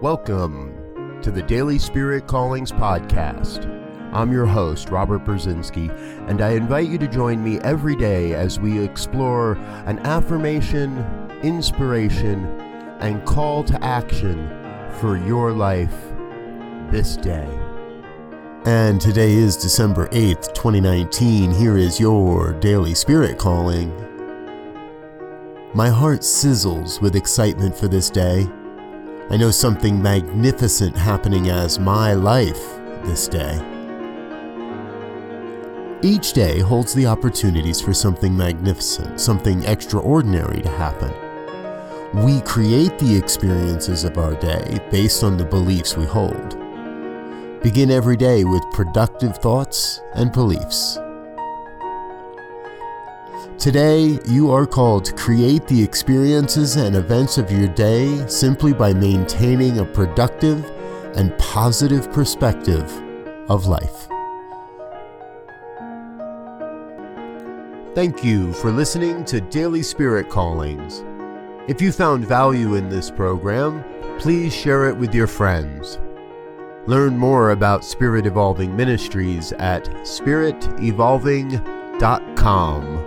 Welcome to the Daily Spirit Callings Podcast. I'm your host, Robert Brzezinski, and I invite you to join me every day as we explore an affirmation, inspiration, and call to action for your life this day. And today is December 8th, 2019. Here is your Daily Spirit Calling. My heart sizzles with excitement for this day. I know something magnificent happening as my life this day. Each day holds the opportunities for something magnificent, something extraordinary to happen. We create the experiences of our day based on the beliefs we hold. Begin every day with productive thoughts and beliefs. Today, you are called to create the experiences and events of your day simply by maintaining a productive and positive perspective of life. Thank you for listening to Daily Spirit Callings. If you found value in this program, please share it with your friends. Learn more about Spirit Evolving Ministries at spiritevolving.com.